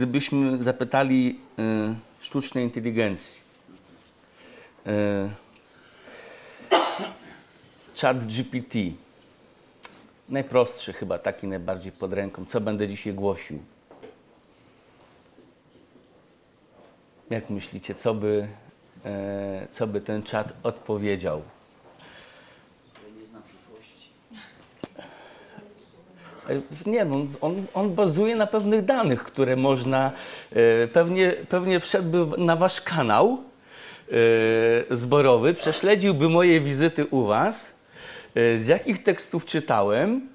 Gdybyśmy zapytali sztucznej inteligencji, Chat GPT, najprostszy chyba, taki najbardziej pod ręką, co będę dzisiaj głosił? Jak myślicie, co by ten czat odpowiedział? Nie zna przyszłości. Nie, on bazuje na pewnych danych, które można... Pewnie wszedłby na wasz kanał zborowy, prześledziłby moje wizyty u was, z jakich tekstów czytałem,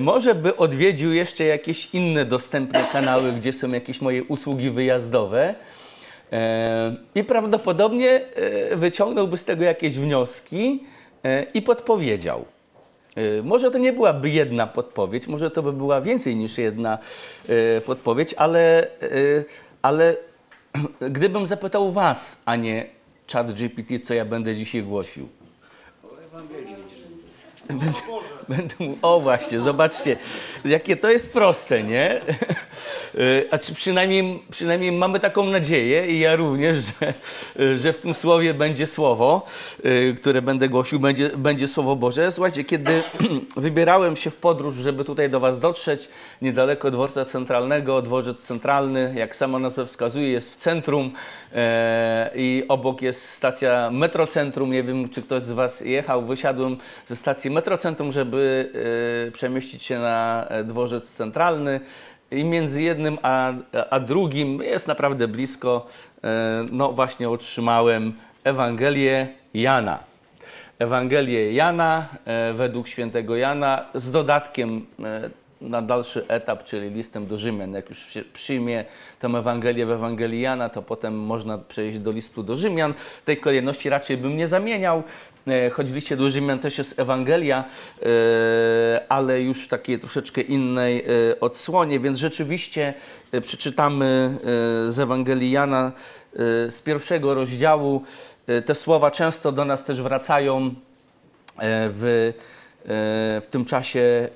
może by odwiedził jeszcze jakieś inne dostępne kanały, gdzie są jakieś moje usługi wyjazdowe, i prawdopodobnie wyciągnąłby z tego jakieś wnioski i podpowiedział. Może to nie byłaby jedna podpowiedź, może to by była więcej niż jedna podpowiedź, ale gdybym zapytał was, a nie Chat GPT, co ja będę dzisiaj głosił. O Ewangelii będziesz mówił. O właśnie, zobaczcie, jakie to jest proste, nie? A czy przynajmniej mamy taką nadzieję, i ja również, że w tym słowie będzie słowo, które będę głosił, będzie Słowo Boże. Słuchajcie, kiedy wybierałem się w podróż, żeby tutaj do was dotrzeć, niedaleko dworca centralnego, dworzec centralny, jak sama nazwa wskazuje, jest w centrum i obok jest stacja Metrocentrum. Nie wiem, czy ktoś z was jechał, wysiadłem ze stacji Metrocentrum, żeby przemieścić się na dworzec centralny. I między jednym a drugim jest naprawdę blisko. No właśnie otrzymałem Ewangelię Jana. Ewangelię Jana według świętego Jana z dodatkiem na dalszy etap, czyli listem do Rzymian. Jak już się przyjmie tę Ewangelię w Ewangelii Jana, to potem można przejść do listu do Rzymian. Tej kolejności raczej bym nie zamieniał, choć w liście do Rzymian też jest Ewangelia, ale już w takiej troszeczkę innej odsłonie, więc rzeczywiście przeczytamy z Ewangelii Jana z 1 rozdziału. Te słowa często do nas też wracają w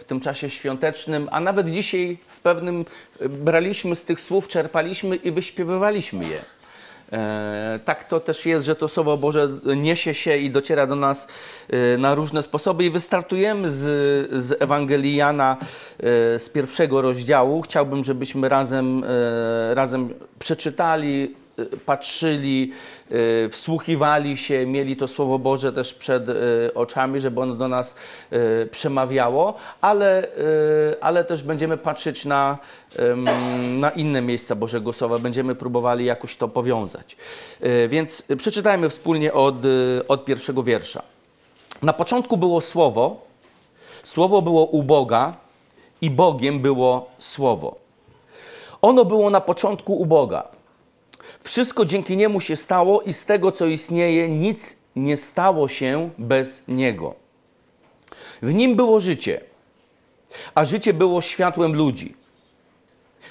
tym czasie świątecznym, a nawet dzisiaj w pewnym braliśmy z tych słów, czerpaliśmy i wyśpiewywaliśmy je. Tak to też jest, że to Słowo Boże niesie się i dociera do nas na różne sposoby i wystartujemy z Ewangelii Jana z 1 rozdziału. Chciałbym, żebyśmy razem przeczytali, patrzyli, wsłuchiwali się, mieli to Słowo Boże też przed oczami, żeby ono do nas przemawiało, ale też będziemy patrzeć na inne miejsca Bożego Słowa. Będziemy próbowali jakoś to powiązać. Więc przeczytajmy wspólnie od pierwszego wiersza. Na początku było Słowo, Słowo było u Boga i Bogiem było Słowo. Ono było na początku u Boga. Wszystko dzięki Niemu się stało i z tego, co istnieje, nic nie stało się bez Niego. W Nim było życie, a życie było światłem ludzi.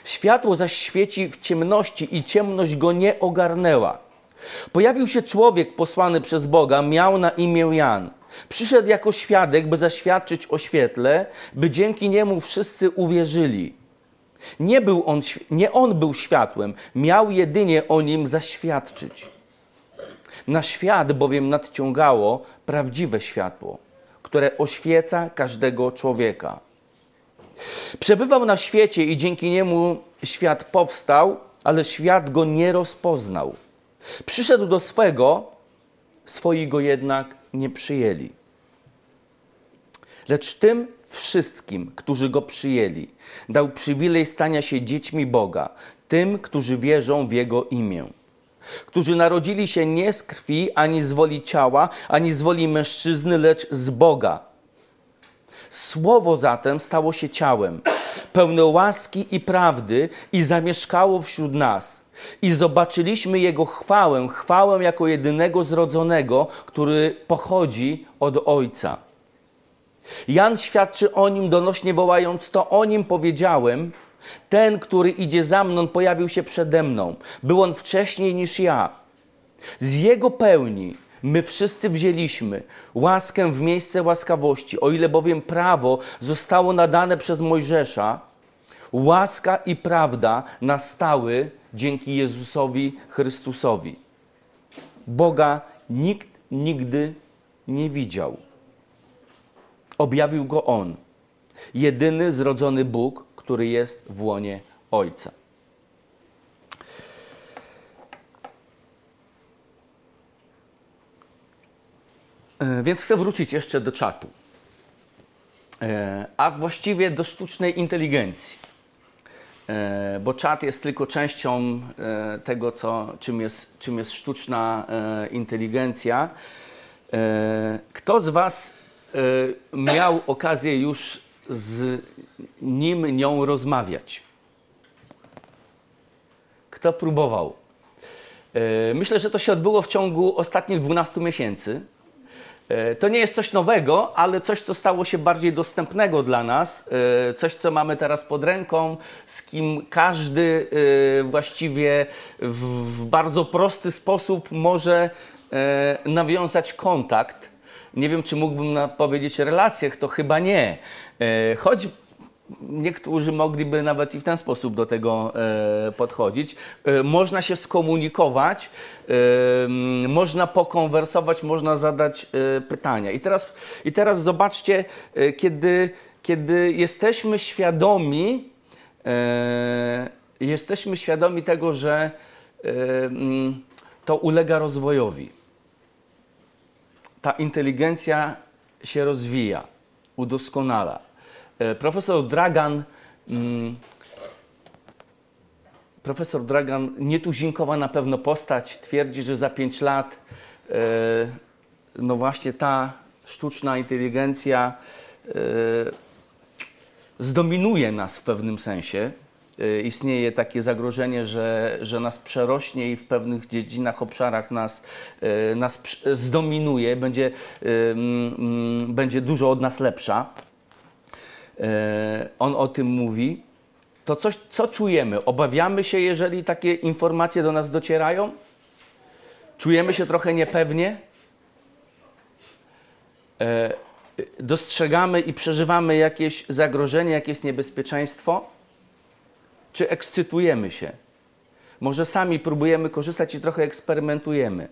Światło zaś świeci w ciemności i ciemność go nie ogarnęła. Pojawił się człowiek posłany przez Boga, miał na imię Jan. Przyszedł jako świadek, by zaświadczyć o świetle, by dzięki niemu wszyscy uwierzyli. Nie on był światłem, miał jedynie o nim zaświadczyć. Na świat bowiem nadciągało prawdziwe światło, które oświeca każdego człowieka. Przebywał na świecie i dzięki niemu świat powstał, ale świat go nie rozpoznał. Przyszedł do swego, swoi go jednak nie przyjęli. Lecz tym wszystkim, którzy go przyjęli, dał przywilej stania się dziećmi Boga, tym, którzy wierzą w Jego imię. Którzy narodzili się nie z krwi, ani z woli ciała, ani z woli mężczyzny, lecz z Boga. Słowo zatem stało się ciałem, pełne łaski i prawdy, i zamieszkało wśród nas. I zobaczyliśmy Jego chwałę, chwałę jako jedynego zrodzonego, który pochodzi od Ojca. Jan świadczy o nim donośnie wołając, to o nim powiedziałem, ten, który idzie za mną, pojawił się przede mną. Był on wcześniej niż ja. Z jego pełni my wszyscy wzięliśmy łaskę w miejsce łaskawości, o ile bowiem prawo zostało nadane przez Mojżesza, Łaska i prawda nastały dzięki Jezusowi Chrystusowi. Boga nikt nigdy nie widział. Objawił Go On, jedyny zrodzony Bóg, który jest w łonie Ojca. Więc chcę wrócić jeszcze do czatu, a właściwie do sztucznej inteligencji, bo czat jest tylko częścią tego, czym jest sztuczna inteligencja. Kto z Was miał okazję już z nim, nią rozmawiać? Kto próbował? Myślę, że to się odbyło w ciągu ostatnich 12 miesięcy. To nie jest coś nowego, ale coś, co stało się bardziej dostępnego dla nas, coś, co mamy teraz pod ręką, z kim każdy właściwie w bardzo prosty sposób może nawiązać kontakt. Nie wiem, czy mógłbym powiedzieć o relacjach, to chyba nie. Choć niektórzy mogliby nawet i w ten sposób do tego podchodzić. Można się skomunikować, można pokonwersować, można zadać pytania. I teraz zobaczcie, kiedy jesteśmy świadomi tego, że to ulega rozwojowi. Ta inteligencja się rozwija, udoskonala. Profesor Dragan, nietuzinkowa na pewno postać, twierdzi, że za 5 lat no właśnie ta sztuczna inteligencja zdominuje nas w pewnym sensie. Istnieje takie zagrożenie, że nas przerośnie i w pewnych dziedzinach, obszarach nas zdominuje, będzie dużo od nas lepsza. On o tym mówi. To coś, co czujemy? Obawiamy się, jeżeli takie informacje do nas docierają? Czujemy się trochę niepewnie? Dostrzegamy i przeżywamy jakieś zagrożenie, jakieś niebezpieczeństwo? Czy ekscytujemy się? Może sami próbujemy korzystać i trochę eksperymentujemy?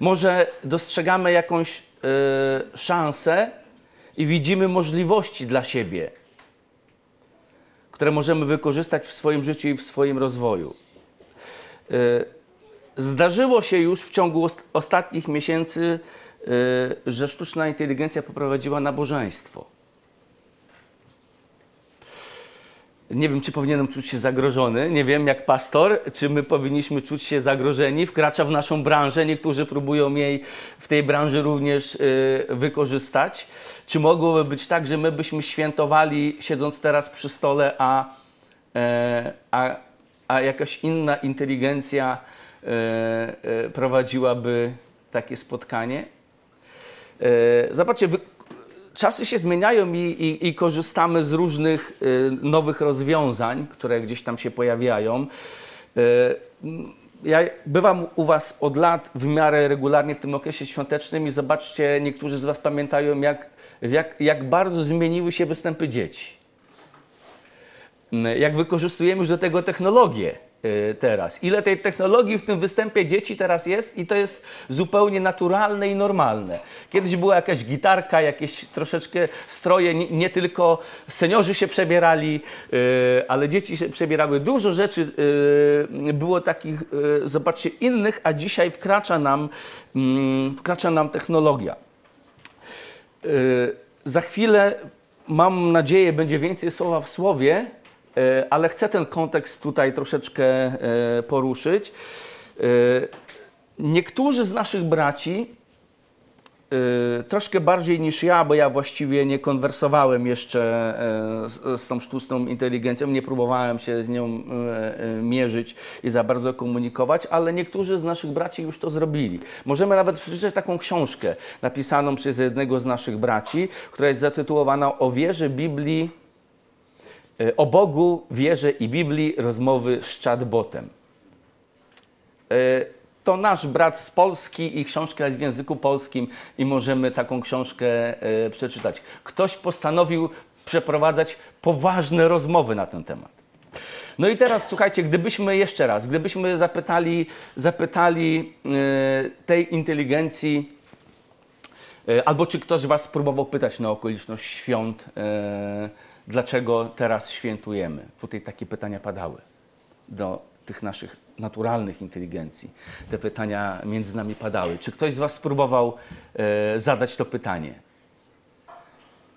Może dostrzegamy jakąś szansę i widzimy możliwości dla siebie, które możemy wykorzystać w swoim życiu i w swoim rozwoju. Zdarzyło się już w ciągu ostatnich miesięcy, że sztuczna inteligencja poprowadziła nabożeństwo. Nie wiem, czy powinienem czuć się zagrożony. Nie wiem, jak pastor, czy my powinniśmy czuć się zagrożeni. Wkracza w naszą branżę. Niektórzy próbują jej w tej branży również wykorzystać. Czy mogłoby być tak, że my byśmy świętowali, siedząc teraz przy stole, a jakaś inna inteligencja prowadziłaby takie spotkanie? Zobaczcie, czasy się zmieniają i korzystamy z różnych nowych rozwiązań, które gdzieś tam się pojawiają. Ja bywam u Was od lat w miarę regularnie w tym okresie świątecznym i zobaczcie, niektórzy z Was pamiętają, jak bardzo zmieniły się występy dzieci. Jak wykorzystujemy już do tego technologię teraz. Ile tej technologii w tym występie dzieci teraz jest i to jest zupełnie naturalne i normalne. Kiedyś była jakaś gitarka, jakieś troszeczkę stroje, nie tylko seniorzy się przebierali, ale dzieci się przebierały. Dużo rzeczy było takich, zobaczcie, innych, a dzisiaj wkracza nam technologia. Za chwilę, mam nadzieję, będzie więcej słowa w słowie, ale chcę ten kontekst tutaj troszeczkę poruszyć. Niektórzy z naszych braci, troszkę bardziej niż ja, bo ja właściwie nie konwersowałem jeszcze z tą sztuczną inteligencją, nie próbowałem się z nią mierzyć i za bardzo komunikować, ale niektórzy z naszych braci już to zrobili. Możemy nawet przeczytać taką książkę napisaną przez jednego z naszych braci, która jest zatytułowana O wierze, Biblii, o Bogu, wierze i Biblii, rozmowy z chatbotem. To nasz brat z Polski i książka jest w języku polskim i możemy taką książkę przeczytać. Ktoś postanowił przeprowadzać poważne rozmowy na ten temat. No i teraz słuchajcie, gdybyśmy zapytali tej inteligencji, albo czy ktoś was próbował pytać na okoliczność świąt, dlaczego teraz świętujemy? Tutaj takie pytania padały do tych naszych naturalnych inteligencji. Te pytania między nami padały. Czy ktoś z was spróbował zadać to pytanie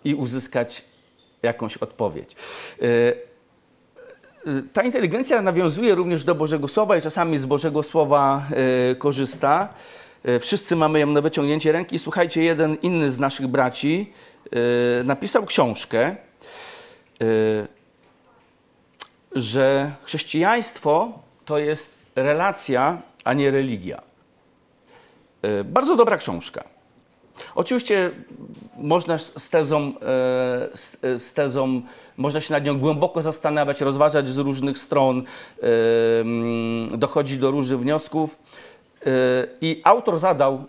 i uzyskać jakąś odpowiedź? Ta inteligencja nawiązuje również do Bożego Słowa i czasami z Bożego Słowa korzysta. Wszyscy mamy ją na wyciągnięcie ręki. Słuchajcie, jeden inny z naszych braci napisał książkę, że chrześcijaństwo to jest relacja, a nie religia. Bardzo dobra książka. Oczywiście można z tezą, można się nad nią głęboko zastanawiać, rozważać z różnych stron, dochodzić do różnych wniosków. I autor zadał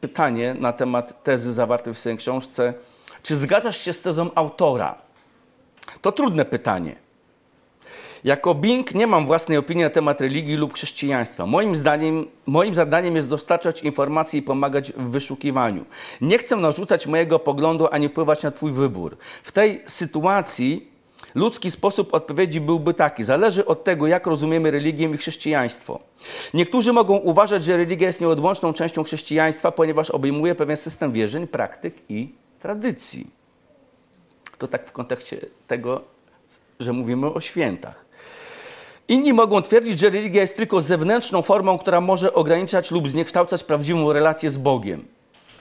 pytanie na temat tezy zawartej w tej książce. Czy zgadzasz się z tezą autora? To trudne pytanie. Jako Bing nie mam własnej opinii na temat religii lub chrześcijaństwa. Moim zadaniem jest dostarczać informacji i pomagać w wyszukiwaniu. Nie chcę narzucać mojego poglądu ani wpływać na twój wybór. W tej sytuacji ludzki sposób odpowiedzi byłby taki. Zależy od tego, jak rozumiemy religię i chrześcijaństwo. Niektórzy mogą uważać, że religia jest nieodłączną częścią chrześcijaństwa, ponieważ obejmuje pewien system wierzeń, praktyk i tradycji. To tak w kontekście tego, że mówimy o świętach. Inni mogą twierdzić, że religia jest tylko zewnętrzną formą, która może ograniczać lub zniekształcać prawdziwą relację z Bogiem.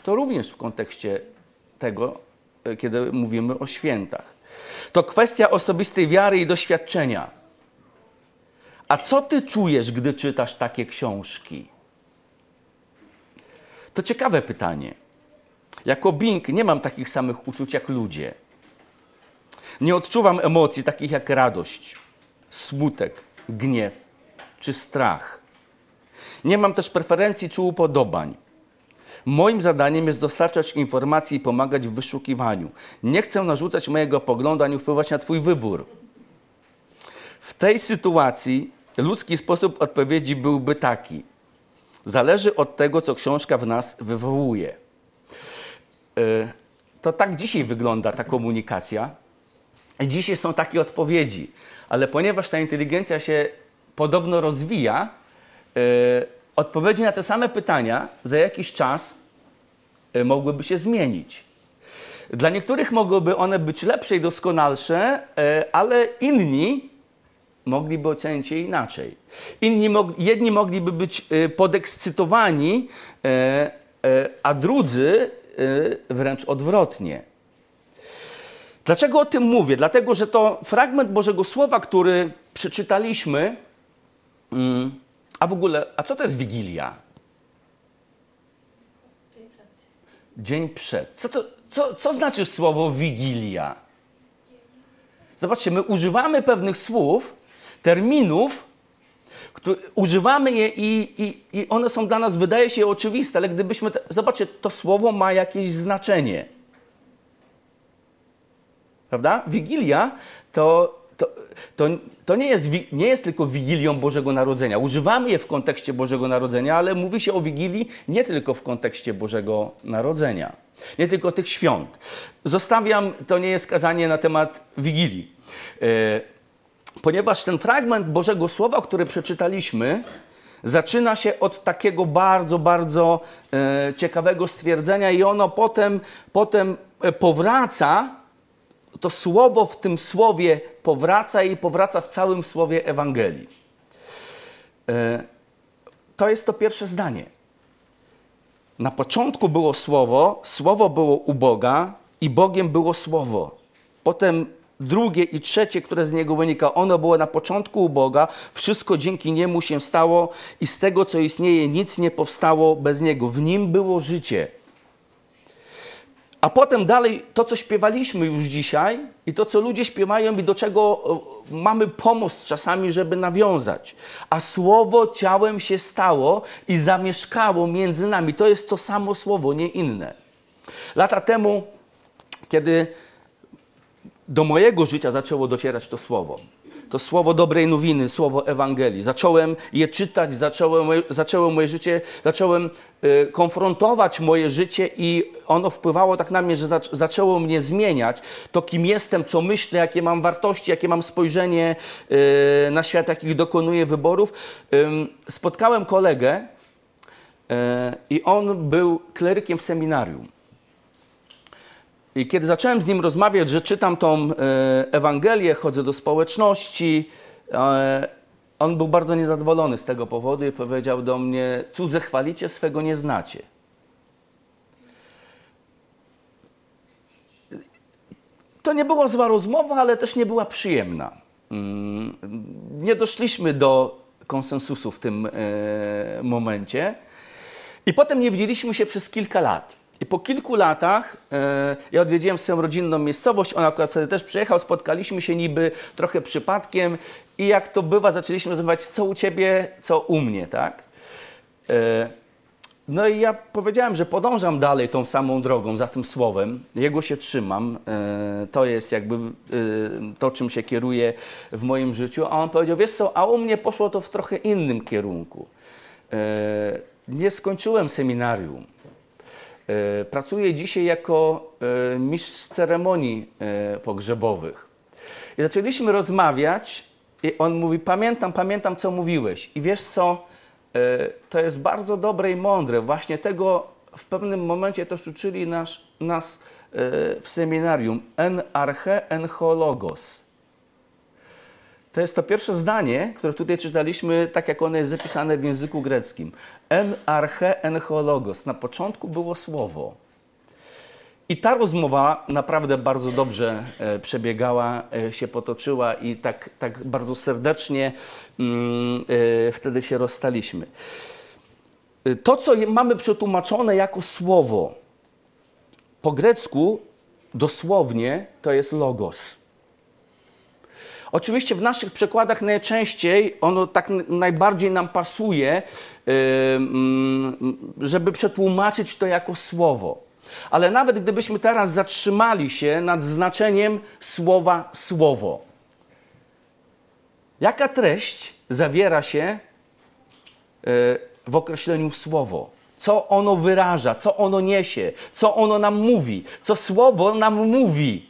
To również w kontekście tego, kiedy mówimy o świętach. To kwestia osobistej wiary i doświadczenia. A co ty czujesz, gdy czytasz takie książki? To ciekawe pytanie. Jako Bing nie mam takich samych uczuć jak ludzie. Nie odczuwam emocji takich jak radość, smutek, gniew czy strach. Nie mam też preferencji czy upodobań. Moim zadaniem jest dostarczać informacji i pomagać w wyszukiwaniu. Nie chcę narzucać mojego poglądu ani wpływać na twój wybór. W tej sytuacji ludzki sposób odpowiedzi byłby taki. Zależy od tego, co książka w nas wywołuje. To tak dzisiaj wygląda ta komunikacja. Dzisiaj są takie odpowiedzi, ale ponieważ ta inteligencja się podobno rozwija, odpowiedzi na te same pytania za jakiś czas mogłyby się zmienić. Dla niektórych mogłyby one być lepsze i doskonalsze, ale inni mogliby ocenić je inaczej. Jedni mogliby być podekscytowani, a drudzy wręcz odwrotnie. Dlaczego o tym mówię? Dlatego, że to fragment Bożego Słowa, który przeczytaliśmy, a co to jest Wigilia? Dzień przed. Co znaczy słowo Wigilia? Zobaczcie, my używamy pewnych słów, terminów, używamy je i one są dla nas, wydaje się, oczywiste, ale gdybyśmy... Zobaczcie, to słowo ma jakieś znaczenie. Prawda? Wigilia to nie jest tylko Wigilią Bożego Narodzenia. Używamy je w kontekście Bożego Narodzenia, ale mówi się o Wigilii nie tylko w kontekście Bożego Narodzenia. Nie tylko tych świąt. Zostawiam, to nie jest kazanie na temat Wigilii. Ponieważ ten fragment Bożego Słowa, który przeczytaliśmy, zaczyna się od takiego bardzo, bardzo ciekawego stwierdzenia i ono potem powraca. To słowo w tym słowie powraca i powraca w całym słowie Ewangelii. To jest to pierwsze zdanie. Na początku było słowo, słowo było u Boga i Bogiem było słowo. Potem drugie i trzecie, które z niego wynika, ono było na początku u Boga, wszystko dzięki niemu się stało i z tego, co istnieje, nic nie powstało bez niego. W nim było życie. A potem dalej to, co śpiewaliśmy już dzisiaj i to, co ludzie śpiewają i do czego mamy pomost czasami, żeby nawiązać. A słowo ciałem się stało i zamieszkało między nami. To jest to samo słowo, nie inne. Lata temu, kiedy do mojego życia zaczęło docierać to słowo. To słowo dobrej nowiny, słowo Ewangelii. Zacząłem je czytać, zacząłem konfrontować moje życie i ono wpływało tak na mnie, że zaczęło mnie zmieniać. To, kim jestem, co myślę, jakie mam wartości, jakie mam spojrzenie na świat, jakich dokonuję wyborów. Spotkałem kolegę i on był klerykiem w seminarium. I kiedy zacząłem z nim rozmawiać, że czytam tą Ewangelię, chodzę do społeczności, on był bardzo niezadowolony z tego powodu i powiedział do mnie: cudze chwalicie, swego nie znacie. To nie była zła rozmowa, ale też nie była przyjemna. Nie doszliśmy do konsensusu w tym momencie i potem nie widzieliśmy się przez kilka lat. I po kilku latach ja odwiedziłem swoją rodzinną miejscowość, on akurat wtedy też przyjechał, spotkaliśmy się niby trochę przypadkiem i jak to bywa, zaczęliśmy rozmawiać, co u ciebie, co u mnie, tak? No i ja powiedziałem, że podążam dalej tą samą drogą, za tym słowem, jego się trzymam, to jest jakby to, czym się kieruję w moim życiu, a on powiedział: wiesz co, a u mnie poszło to w trochę innym kierunku. Nie skończyłem seminarium. Pracuję dzisiaj jako mistrz ceremonii pogrzebowych. I zaczęliśmy rozmawiać i on mówi: pamiętam, co mówiłeś. I wiesz co, to jest bardzo dobre i mądre. Właśnie tego w pewnym momencie też uczyli nas w seminarium. En Arche Enchologos. To jest to pierwsze zdanie, które tutaj czytaliśmy, tak jak ono jest zapisane w języku greckim. En arche enchologos. Na początku było słowo. I ta rozmowa naprawdę bardzo dobrze przebiegała, się potoczyła i tak bardzo serdecznie wtedy się rozstaliśmy. To, co mamy przetłumaczone jako słowo, po grecku dosłownie to jest logos. Oczywiście w naszych przekładach najczęściej ono tak najbardziej nam pasuje, żeby przetłumaczyć to jako słowo. Ale nawet gdybyśmy teraz zatrzymali się nad znaczeniem słowa słowo, jaka treść zawiera się w określeniu słowo? Co ono wyraża? Co ono niesie? Co ono nam mówi? Co słowo nam mówi?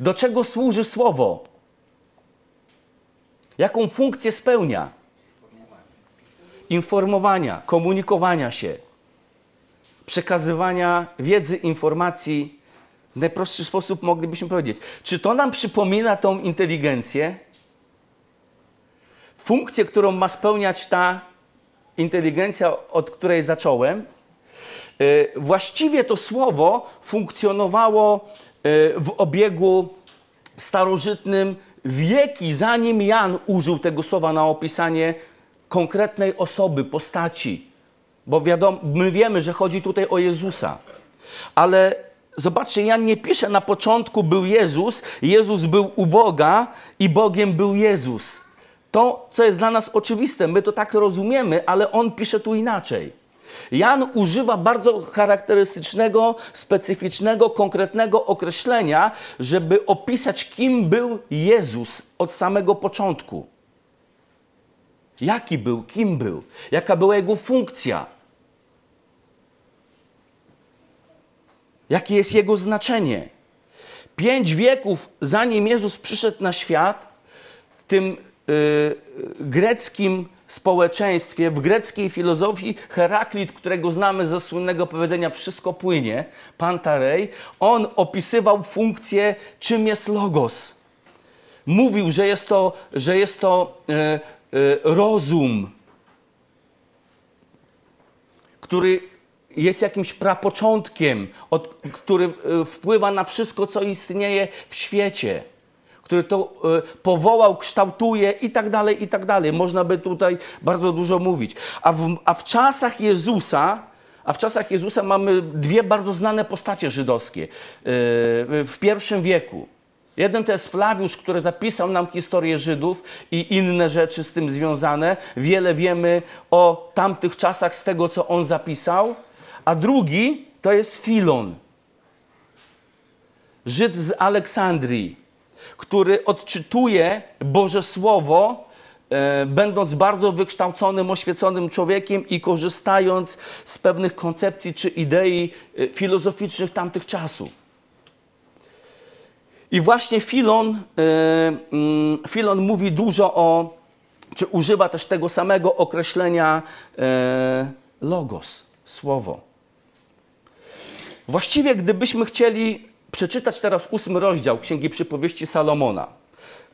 Do czego służy słowo? Jaką funkcję spełnia? Informowania, komunikowania się, przekazywania wiedzy, informacji. W najprostszy sposób moglibyśmy powiedzieć. Czy to nam przypomina tą inteligencję? Funkcję, którą ma spełniać ta inteligencja, od której zacząłem? Właściwie to słowo funkcjonowało w obiegu starożytnym wieki, zanim Jan użył tego słowa na opisanie konkretnej osoby, postaci. Bo wiadomo, my wiemy, że chodzi tutaj o Jezusa. Ale zobaczcie, Jan nie pisze: na początku był Jezus, Jezus był u Boga i Bogiem był Jezus. To, co jest dla nas oczywiste, my to tak rozumiemy, ale on pisze tu inaczej. Jan używa bardzo charakterystycznego, specyficznego, konkretnego określenia, żeby opisać, kim był Jezus od samego początku. Jaki był, kim był, jaka była jego funkcja, jakie jest jego znaczenie. 5 wieków zanim Jezus przyszedł na świat, w tym greckim społeczeństwie, w greckiej filozofii Heraklit, którego znamy ze słynnego powiedzenia "wszystko płynie", Pantarei, on opisywał funkcję, czym jest logos. Mówił, że jest to rozum, który jest jakimś prapoczątkiem, który wpływa na wszystko, co istnieje w świecie, który to powołał, kształtuje i tak dalej, i tak dalej. Można by tutaj bardzo dużo mówić. A w czasach Jezusa mamy 2 bardzo znane postacie żydowskie w I wieku. Jeden to jest Flawiusz, który zapisał nam historię Żydów i inne rzeczy z tym związane. Wiele wiemy o tamtych czasach z tego, co on zapisał. A drugi to jest Filon. Żyd z Aleksandrii, który odczytuje Boże Słowo, będąc bardzo wykształconym, oświeconym człowiekiem i korzystając z pewnych koncepcji czy idei filozoficznych tamtych czasów. I właśnie Filon mówi dużo o, czy używa też tego samego określenia logos, słowo. Właściwie gdybyśmy chcieli przeczytać teraz 8. rozdział Księgi Przypowieści Salomona,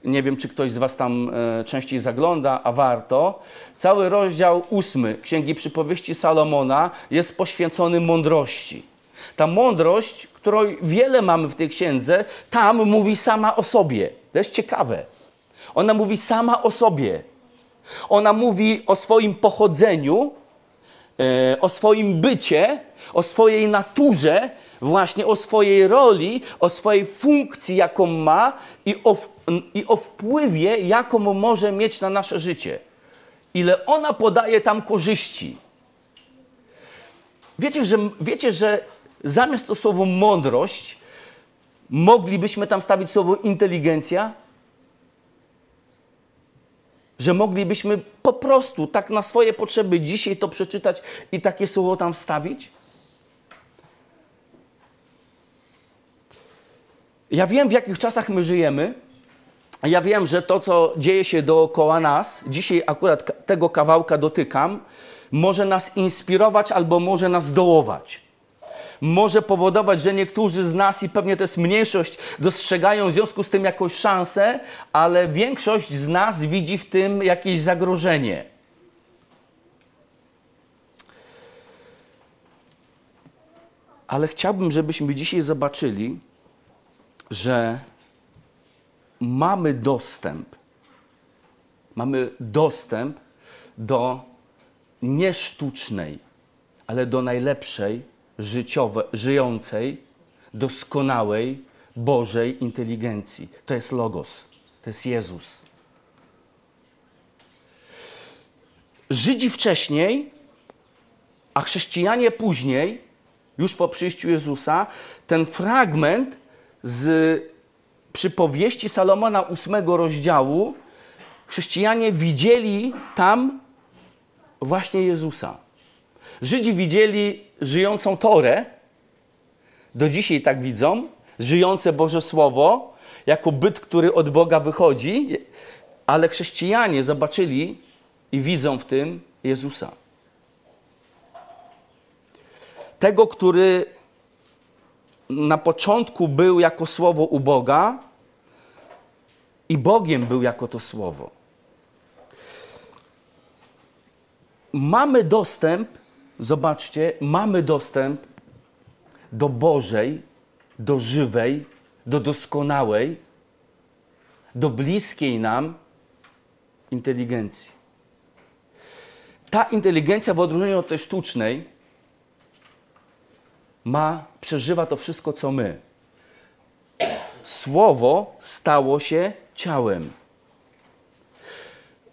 nie wiem, czy ktoś z was tam częściej zagląda, a warto. Cały rozdział 8 Księgi Przypowieści Salomona jest poświęcony mądrości. Ta mądrość, której wiele mamy w tej księdze, tam mówi sama o sobie. To jest ciekawe. Ona mówi sama o sobie. Ona mówi o swoim pochodzeniu, o swoim bycie, o swojej naturze, właśnie o swojej roli, o swojej funkcji, jaką ma i o wpływie, jaką może mieć na nasze życie. Ile ona podaje tam korzyści. Wiecie, że zamiast to słowo mądrość, moglibyśmy tam stawić słowo inteligencja? Że moglibyśmy po prostu tak na swoje potrzeby dzisiaj to przeczytać i takie słowo tam wstawić? Ja wiem, w jakich czasach my żyjemy. Ja wiem, że to, co dzieje się dookoła nas, dzisiaj akurat tego kawałka dotykam, może nas inspirować albo może nas dołować. Może powodować, że niektórzy z nas, i pewnie to jest mniejszość, dostrzegają w związku z tym jakąś szansę, ale większość z nas widzi w tym jakieś zagrożenie. Ale chciałbym, żebyśmy dzisiaj zobaczyli, że mamy dostęp do nie sztucznej, ale do najlepszej, żyjącej, doskonałej, Bożej inteligencji. To jest Logos, to jest Jezus. Żydzi wcześniej, a chrześcijanie później, już po przyjściu Jezusa, ten fragment z Przypowieści Salomona 8. rozdziału, chrześcijanie widzieli tam właśnie Jezusa. Żydzi widzieli żyjącą Torę, do dzisiaj tak widzą, żyjące Boże Słowo, jako byt, który od Boga wychodzi, ale chrześcijanie zobaczyli i widzą w tym Jezusa. Tego, który na początku był jako Słowo u Boga i Bogiem był jako to Słowo. Mamy dostęp, zobaczcie, mamy dostęp do Bożej, do żywej, do doskonałej, do bliskiej nam inteligencji. Ta inteligencja, w odróżnieniu od tej sztucznej, przeżywa to wszystko, co my. Słowo stało się ciałem.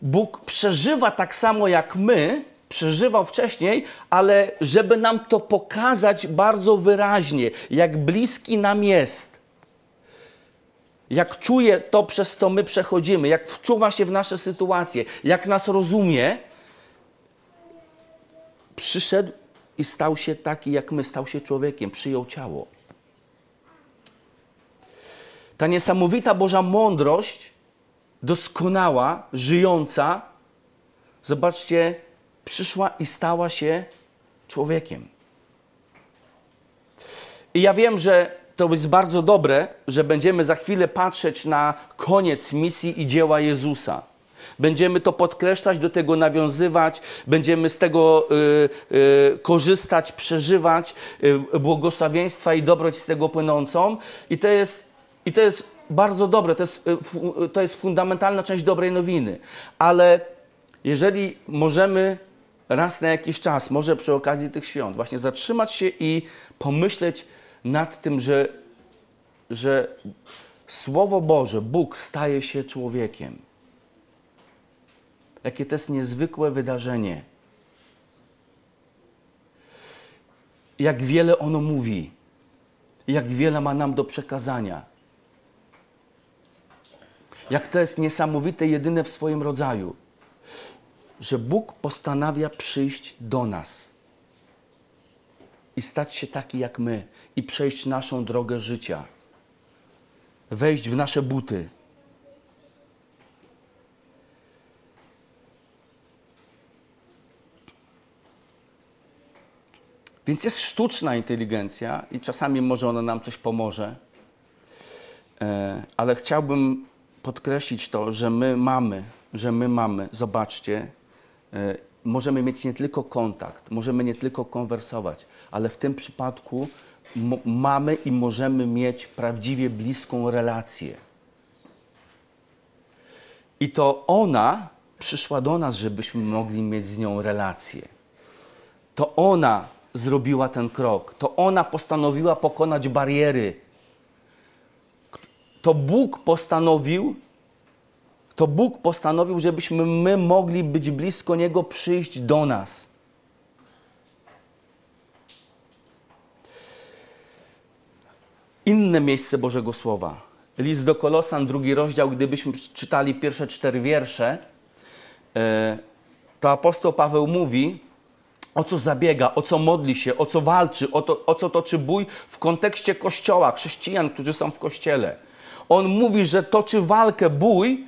Bóg przeżywa tak samo jak my, przeżywał wcześniej, ale żeby nam to pokazać bardzo wyraźnie, jak bliski nam jest, jak czuje to, przez co my przechodzimy, jak wczuwa się w nasze sytuacje, jak nas rozumie, przyszedł i stał się taki jak my, stał się człowiekiem, przyjął ciało. Ta niesamowita Boża mądrość, doskonała, żyjąca, zobaczcie, przyszła i stała się człowiekiem. I ja wiem, że to jest bardzo dobre, że będziemy za chwilę patrzeć na koniec misji i dzieła Jezusa. Będziemy to podkreślać, do tego nawiązywać, będziemy z tego korzystać, przeżywać błogosławieństwa i dobroć z tego płynącą. I to jest bardzo dobre, to jest fundamentalna część dobrej nowiny. Ale jeżeli możemy raz na jakiś czas, może przy okazji tych świąt, właśnie zatrzymać się i pomyśleć nad tym, że Słowo Boże, Bóg staje się człowiekiem. Jakie to jest niezwykłe wydarzenie. Jak wiele ono mówi. jak wiele ma nam do przekazania. Jak to jest niesamowite, jedyne w swoim rodzaju, że Bóg postanawia przyjść do nas i stać się taki jak my i przejść naszą drogę życia, wejść w nasze buty. Więc jest sztuczna inteligencja i czasami może ona nam coś pomoże, ale chciałbym podkreślić to, że my mamy, zobaczcie, możemy mieć nie tylko kontakt, możemy nie tylko konwersować, ale w tym przypadku mamy i możemy mieć prawdziwie bliską relację. I to ona przyszła do nas, żebyśmy mogli mieć z nią relację. To ona zrobiła ten krok, to ona postanowiła pokonać bariery. To Bóg postanowił, żebyśmy my mogli być blisko Niego, przyjść do nas. Inne miejsce Bożego Słowa. List do Kolosan, 2 rozdział, gdybyśmy czytali pierwsze 4 wiersze, to apostoł Paweł mówi, o co zabiega, o co modli się, o co walczy, o co toczy bój w kontekście Kościoła, chrześcijan, którzy są w Kościele. On mówi, że toczy walkę, bój,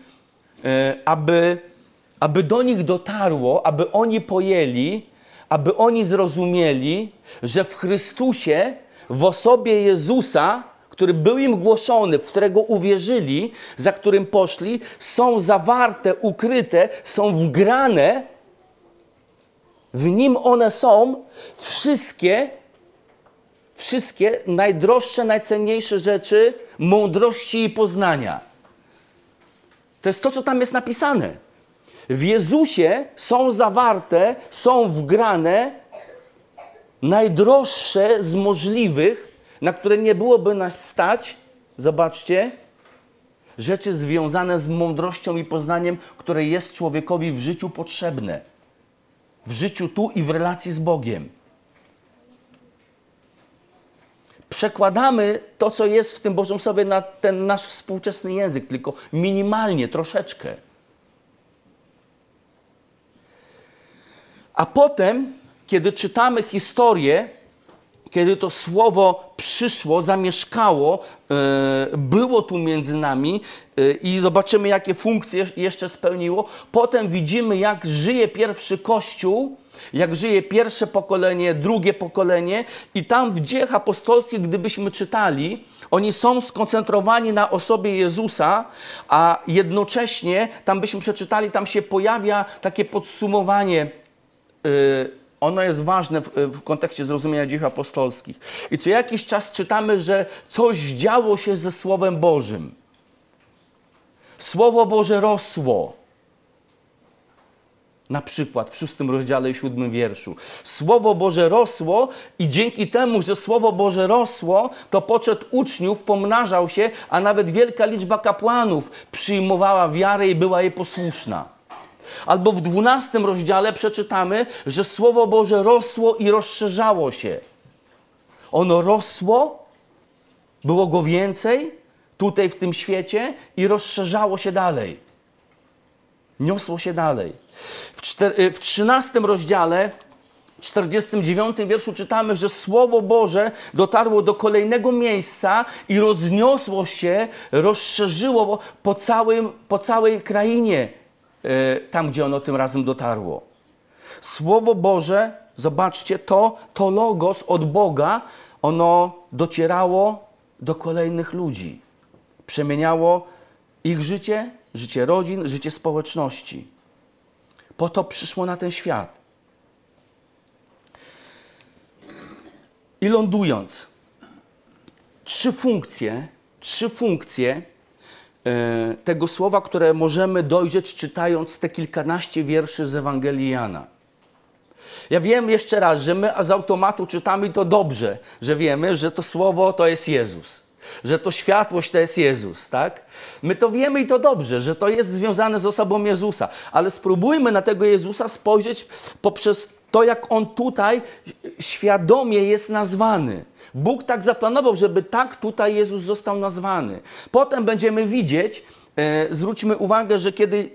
aby do nich dotarło, aby oni pojęli, aby oni zrozumieli, że w Chrystusie, w osobie Jezusa, który był im głoszony, w którego uwierzyli, za którym poszli, są zawarte, ukryte, są wgrane, w Nim one są wszystkie najdroższe, najcenniejsze rzeczy mądrości i poznania. To jest to, co tam jest napisane. W Jezusie są zawarte, są wgrane najdroższe z możliwych, na które nie byłoby nas stać, zobaczcie, rzeczy związane z mądrością i poznaniem, które jest człowiekowi w życiu potrzebne. W życiu tu i w relacji z Bogiem. Przekładamy to, co jest w tym Bożym Słowie na ten nasz współczesny język, tylko minimalnie, troszeczkę. A potem, kiedy czytamy historię, kiedy to Słowo przyszło, zamieszkało, było tu między nami i zobaczymy, jakie funkcje jeszcze spełniło. Potem widzimy, jak żyje pierwszy Kościół, jak żyje pierwsze pokolenie, drugie pokolenie i tam w Dziejach Apostolskich, gdybyśmy czytali, oni są skoncentrowani na osobie Jezusa, a jednocześnie, tam byśmy przeczytali, tam się pojawia takie podsumowanie. Ono jest ważne w kontekście zrozumienia Dziejów Apostolskich. I co jakiś czas czytamy, że coś działo się ze Słowem Bożym. Słowo Boże rosło. Na przykład w 6 rozdziale i 7 wierszu. Słowo Boże rosło i dzięki temu, że Słowo Boże rosło, to poczet uczniów pomnażał się, a nawet wielka liczba kapłanów przyjmowała wiarę i była jej posłuszna. Albo w 12 rozdziale przeczytamy, że Słowo Boże rosło i rozszerzało się. Ono rosło, było go więcej tutaj w tym świecie i rozszerzało się dalej. Niosło się dalej. W 13 rozdziale, 49 wierszu czytamy, że Słowo Boże dotarło do kolejnego miejsca i rozniosło się, rozszerzyło po całej krainie. Tam, gdzie ono tym razem dotarło. Słowo Boże, zobaczcie, to logos od Boga, ono docierało do kolejnych ludzi. Przemieniało ich życie, życie rodzin, życie społeczności. Po to przyszło na ten świat. I lądując, trzy funkcje, tego słowa, które możemy dojrzeć, czytając te kilkanaście wierszy z Ewangelii Jana. Ja wiem jeszcze raz, że my z automatu czytamy to dobrze, że wiemy, że to słowo to jest Jezus, że to światłość to jest Jezus, tak? My to wiemy i to dobrze, że to jest związane z osobą Jezusa, ale spróbujmy na tego Jezusa spojrzeć poprzez To, jak on tutaj świadomie jest nazwany. Bóg tak zaplanował, żeby tak tutaj Jezus został nazwany. Potem będziemy widzieć, zwróćmy uwagę, że kiedy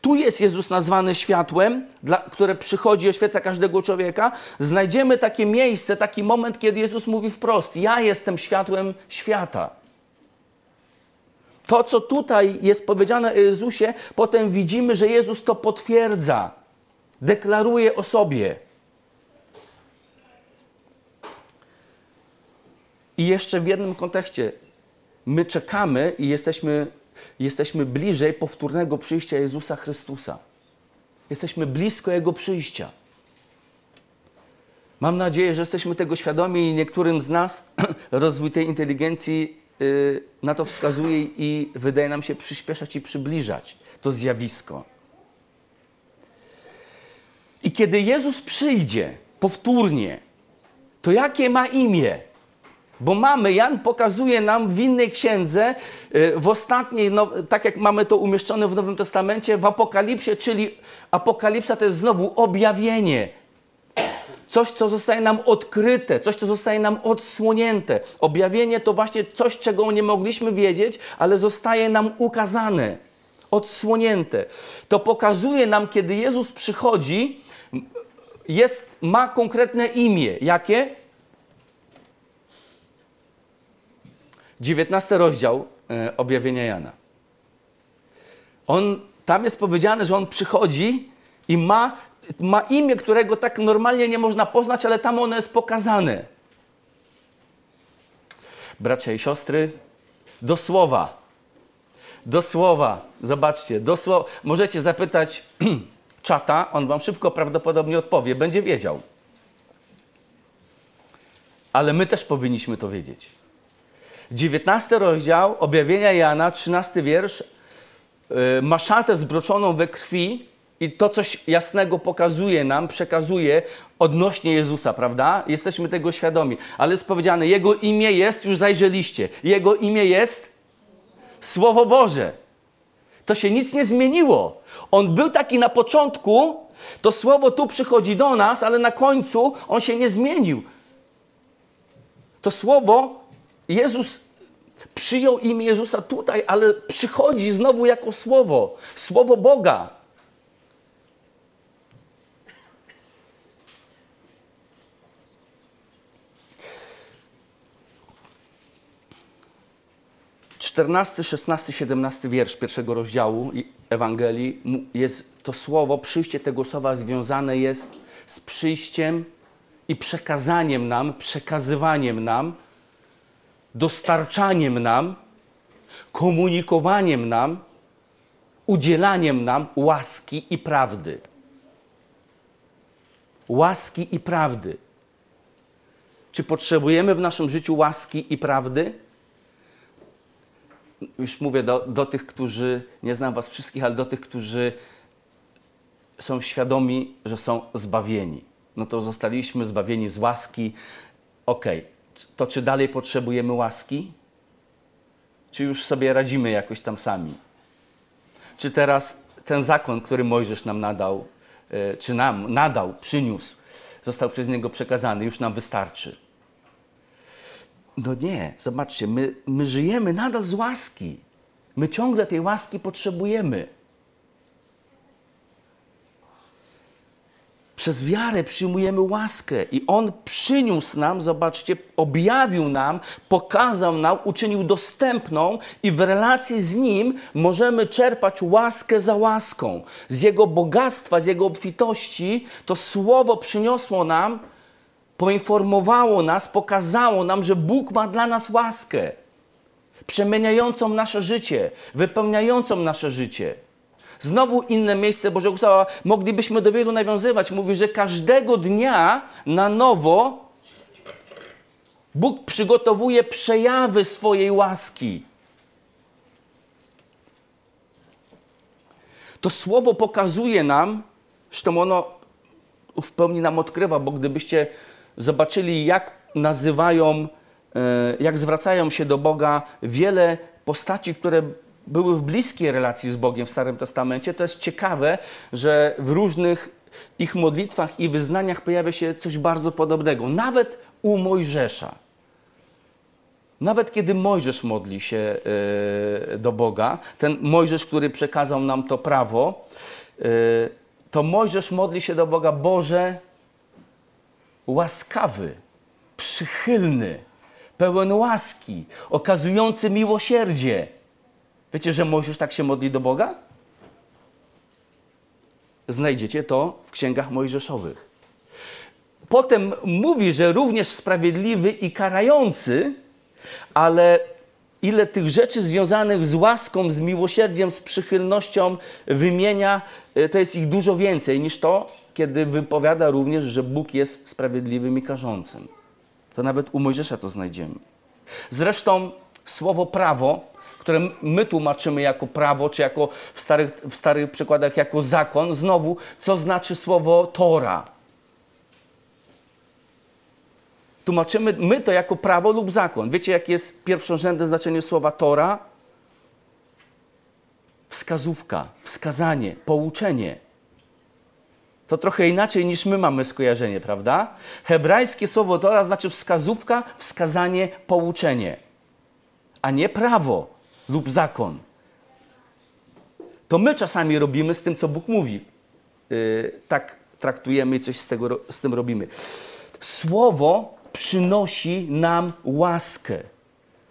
tu jest Jezus nazwany światłem, które przychodzi i oświeca każdego człowieka, znajdziemy takie miejsce, taki moment, kiedy Jezus mówi wprost: ja jestem światłem świata. To, co tutaj jest powiedziane o Jezusie, potem widzimy, że Jezus to potwierdza, deklaruje o sobie. I jeszcze w jednym kontekście. My czekamy i jesteśmy bliżej powtórnego przyjścia Jezusa Chrystusa. Jesteśmy blisko Jego przyjścia. Mam nadzieję, że jesteśmy tego świadomi i niektórym z nas rozwój tej inteligencji na to wskazuje i wydaje nam się przyspieszać i przybliżać to zjawisko. I kiedy Jezus przyjdzie powtórnie, to jakie ma imię? Bo Jan pokazuje nam w innej księdze, w ostatniej, tak jak mamy to umieszczone w Nowym Testamencie, w Apokalipsie, czyli Apokalipsa to jest znowu objawienie. Coś, co zostaje nam odkryte, coś, co zostaje nam odsłonięte. Objawienie to właśnie coś, czego nie mogliśmy wiedzieć, ale zostaje nam ukazane, odsłonięte. To pokazuje nam, kiedy Jezus przychodzi, ma konkretne imię. Jakie? 19 rozdział Objawienia Jana. Tam jest powiedziane, że on przychodzi i ma imię, którego tak normalnie nie można poznać, ale tam ono jest pokazane. Bracia i siostry, do słowa, zobaczcie, możecie zapytać czata, on wam szybko prawdopodobnie odpowie, będzie wiedział. Ale my też powinniśmy to wiedzieć. 19 rozdział Objawienia Jana, 13 wiersz, ma szatę zbroczoną we krwi i to coś jasnego pokazuje nam, przekazuje odnośnie Jezusa, prawda? Jesteśmy tego świadomi, ale jest powiedziane, Jego imię jest, już zajrzeliście, Jego imię jest Słowo Boże. To się nic nie zmieniło. On był taki na początku, to Słowo tu przychodzi do nas, ale na końcu On się nie zmienił. To Słowo Jezus przyjął imię Jezusa tutaj, ale przychodzi znowu jako Słowo. Słowo Boga. XIV, 16, 17 wiersz pierwszego rozdziału Ewangelii. Jest to Słowo, przyjście tego Słowa związane jest z przyjściem i przekazywaniem nam, dostarczaniem nam, komunikowaniem nam, udzielaniem nam łaski i prawdy. Łaski i prawdy. Czy potrzebujemy w naszym życiu łaski i prawdy? Już mówię do tych, którzy, nie znam was wszystkich, ale do tych, którzy są świadomi, że są zbawieni. No to zostaliśmy zbawieni z łaski. Okej. To czy dalej potrzebujemy łaski? Czy już sobie radzimy jakoś tam sami? Czy teraz ten zakon, który Mojżesz nam nadał, czy nam nadał, przyniósł, został przez niego przekazany, już nam wystarczy? No nie, zobaczcie, my żyjemy nadal z łaski. My ciągle tej łaski potrzebujemy. Przez wiarę przyjmujemy łaskę i On przyniósł nam, zobaczcie, objawił nam, pokazał nam, uczynił dostępną i w relacji z Nim możemy czerpać łaskę za łaską. Z Jego bogactwa, z Jego obfitości to Słowo przyniosło nam, poinformowało nas, pokazało nam, że Bóg ma dla nas łaskę przemieniającą nasze życie, wypełniającą nasze życie. Znowu inne miejsce Bożego Słowa. Moglibyśmy do wielu nawiązywać. Mówi, że każdego dnia na nowo Bóg przygotowuje przejawy swojej łaski. To Słowo pokazuje nam, zresztą ono w pełni nam odkrywa, bo gdybyście zobaczyli, jak nazywają, jak zwracają się do Boga wiele postaci, które były w bliskiej relacji z Bogiem w Starym Testamencie. To jest ciekawe, że w różnych ich modlitwach i wyznaniach pojawia się coś bardzo podobnego. Nawet u Mojżesza. Nawet kiedy Mojżesz modli się do Boga, ten Mojżesz, który przekazał nam to prawo, to Mojżesz modli się do Boga: Boże łaskawy, przychylny, pełen łaski, okazujący miłosierdzie. Wiecie, że Mojżesz tak się modli do Boga? Znajdziecie to w księgach mojżeszowych. Potem mówi, że również sprawiedliwy i karający, ale ile tych rzeczy związanych z łaską, z miłosierdziem, z przychylnością wymienia, to jest ich dużo więcej niż to, kiedy wypowiada również, że Bóg jest sprawiedliwym i karzącym. To nawet u Mojżesza to znajdziemy. Zresztą słowo prawo, które my tłumaczymy jako prawo, czy jako w starych przykładach jako zakon, znowu, co znaczy słowo Tora? Tłumaczymy my to jako prawo lub zakon. Wiecie, jakie jest pierwszorzędne znaczenie słowa Tora? Wskazówka, wskazanie, pouczenie. To trochę inaczej niż my mamy skojarzenie, prawda? Hebrajskie słowo Tora znaczy wskazówka, wskazanie, pouczenie, a nie prawo lub zakon. To my czasami robimy z tym, co Bóg mówi. Tak traktujemy i coś z tym robimy. Słowo przynosi nam łaskę,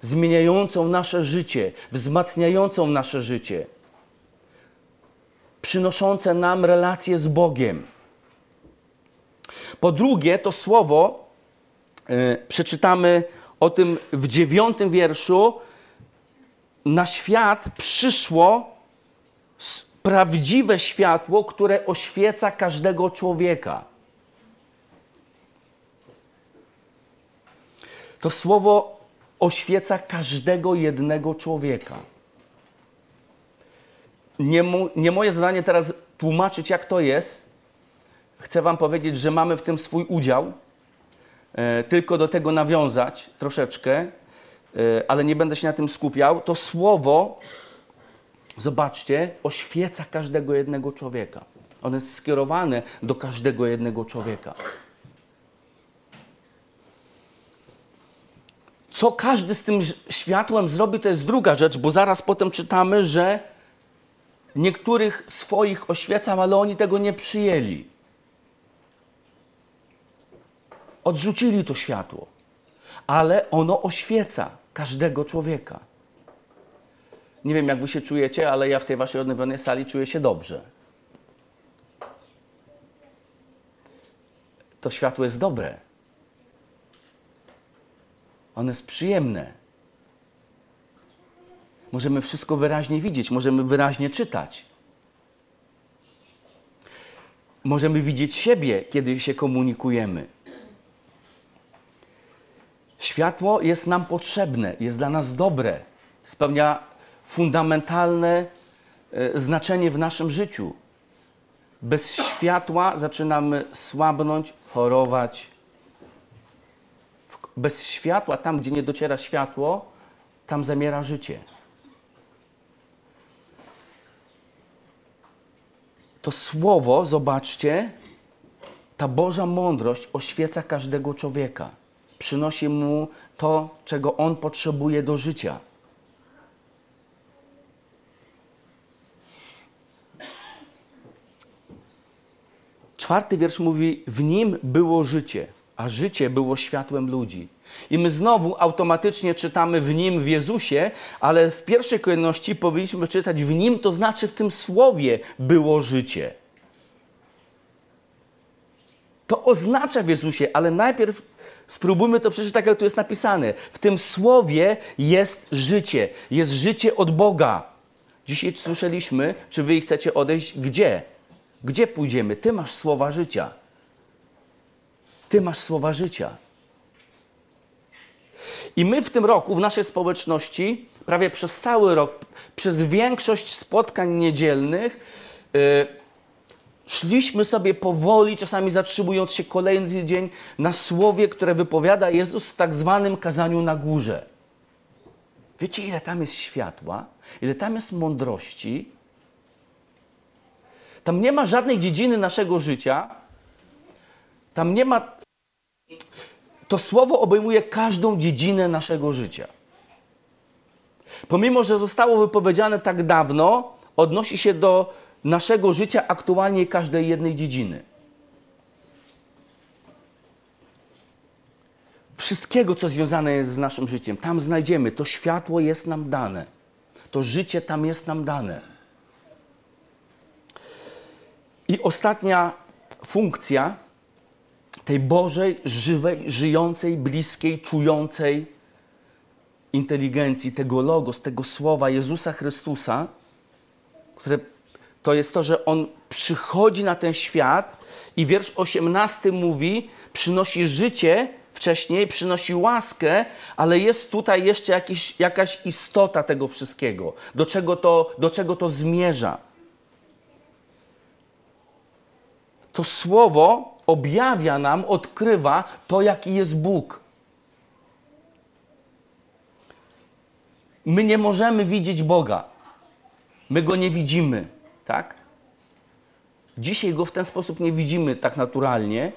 zmieniającą nasze życie, wzmacniającą nasze życie, przynoszące nam relacje z Bogiem. Po drugie, to słowo, przeczytamy o tym w 9 wierszu, na świat przyszło prawdziwe światło, które oświeca każdego człowieka. To słowo oświeca każdego jednego człowieka. Nie moje zadanie teraz tłumaczyć, jak to jest. Chcę wam powiedzieć, że mamy w tym swój udział. Tylko do tego nawiązać troszeczkę, ale nie będę się na tym skupiał. To słowo, zobaczcie, oświeca każdego jednego człowieka. Ono jest skierowane do każdego jednego człowieka. Co każdy z tym światłem zrobi, to jest druga rzecz, bo zaraz potem czytamy, że niektórych swoich oświecam, ale oni tego nie przyjęli. Odrzucili to światło, ale ono oświeca każdego człowieka. Nie wiem, jak wy się czujecie, ale ja w tej waszej odnowionej sali czuję się dobrze. To światło jest dobre. Ono jest przyjemne. Możemy wszystko wyraźnie widzieć, możemy wyraźnie czytać. Możemy widzieć siebie, kiedy się komunikujemy. Światło jest nam potrzebne, jest dla nas dobre, spełnia fundamentalne znaczenie w naszym życiu. Bez światła zaczynamy słabnąć, chorować. Bez światła, tam gdzie nie dociera światło, tam zamiera życie. To słowo, zobaczcie, ta Boża mądrość oświeca każdego człowieka. Przynosi mu to, czego on potrzebuje do życia. Czwarty wiersz mówi: w nim było życie, a życie było światłem ludzi. I my znowu automatycznie czytamy w nim, w Jezusie, ale w pierwszej kolejności powinniśmy czytać w nim, to znaczy w tym słowie było życie. To oznacza w Jezusie, ale najpierw spróbujmy to przeczytać tak, jak tu jest napisane. W tym słowie jest życie od Boga. Dzisiaj słyszeliśmy, czy wy chcecie odejść, gdzie? Gdzie pójdziemy? Ty masz słowa życia. Ty masz słowa życia. I my w tym roku, w naszej społeczności, prawie przez cały rok, przez większość spotkań niedzielnych, szliśmy sobie powoli, czasami zatrzymując się kolejny dzień, na słowie, które wypowiada Jezus w tak zwanym kazaniu na górze. Wiecie, ile tam jest światła, ile tam jest mądrości? Tam nie ma żadnej dziedziny naszego życia. Tam nie ma... To słowo obejmuje każdą dziedzinę naszego życia. Pomimo, że zostało wypowiedziane tak dawno, odnosi się do naszego życia aktualnie każdej jednej dziedziny. Wszystkiego, co związane jest z naszym życiem, tam znajdziemy. To światło jest nam dane. To życie tam jest nam dane. I ostatnia funkcja tej Bożej, żywej, żyjącej, bliskiej, czującej inteligencji, tego Logos, tego Słowa Jezusa Chrystusa, które to jest to, że On przychodzi na ten świat i wiersz 18 mówi, przynosi życie, wcześniej przynosi łaskę, ale jest tutaj jeszcze jakaś istota tego wszystkiego, do czego to zmierza. To Słowo objawia nam, odkrywa to, jaki jest Bóg. My nie możemy widzieć Boga. My Go nie widzimy, tak? Dzisiaj Go w ten sposób nie widzimy tak naturalnie,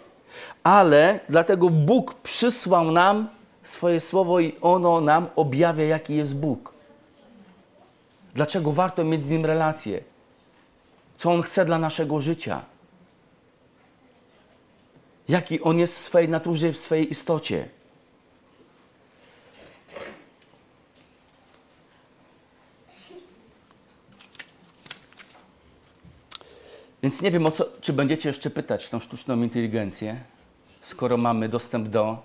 ale dlatego Bóg przysłał nam swoje słowo i ono nam objawia, jaki jest Bóg. Dlaczego warto mieć z Nim relację? Co On chce dla naszego życia? Jaki On jest w swej naturze, w swej istocie? Więc nie wiem, czy będziecie jeszcze pytać tą sztuczną inteligencję, skoro mamy dostęp do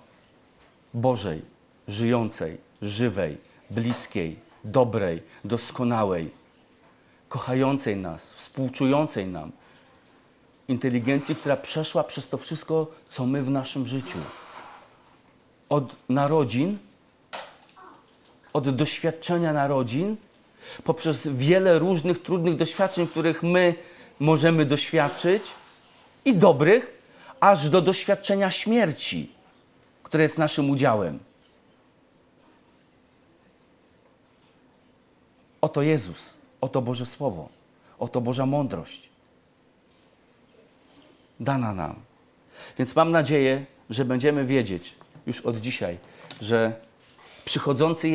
Bożej, żyjącej, żywej, bliskiej, dobrej, doskonałej, kochającej nas, współczującej nam inteligencji, która przeszła przez to wszystko, co my w naszym życiu. Od narodzin, od doświadczenia narodzin, poprzez wiele różnych trudnych doświadczeń, których my możemy doświadczyć i dobrych, aż do doświadczenia śmierci, które jest naszym udziałem. Oto Jezus, oto Boże Słowo, oto Boża mądrość dana nam. Więc mam nadzieję, że będziemy wiedzieć już od dzisiaj, że przychodzący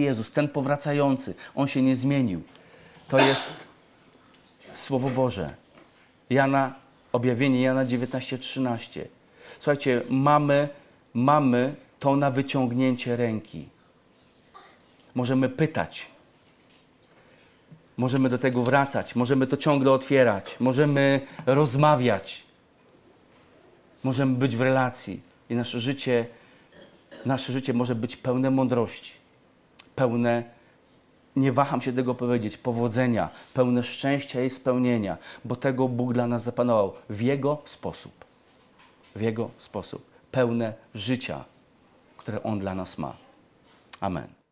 Jezus, ten powracający, On się nie zmienił. To jest Słowo Boże. Objawienie Jana 19:13. Słuchajcie, mamy to na wyciągnięcie ręki. Możemy pytać. Możemy do tego wracać. Możemy to ciągle otwierać. Możemy rozmawiać. Możemy być w relacji. I nasze życie może być pełne mądrości. Nie waham się tego powiedzieć, powodzenia, pełne szczęścia i spełnienia, bo tego Bóg dla nas zapanował w Jego sposób, pełne życia, które On dla nas ma. Amen.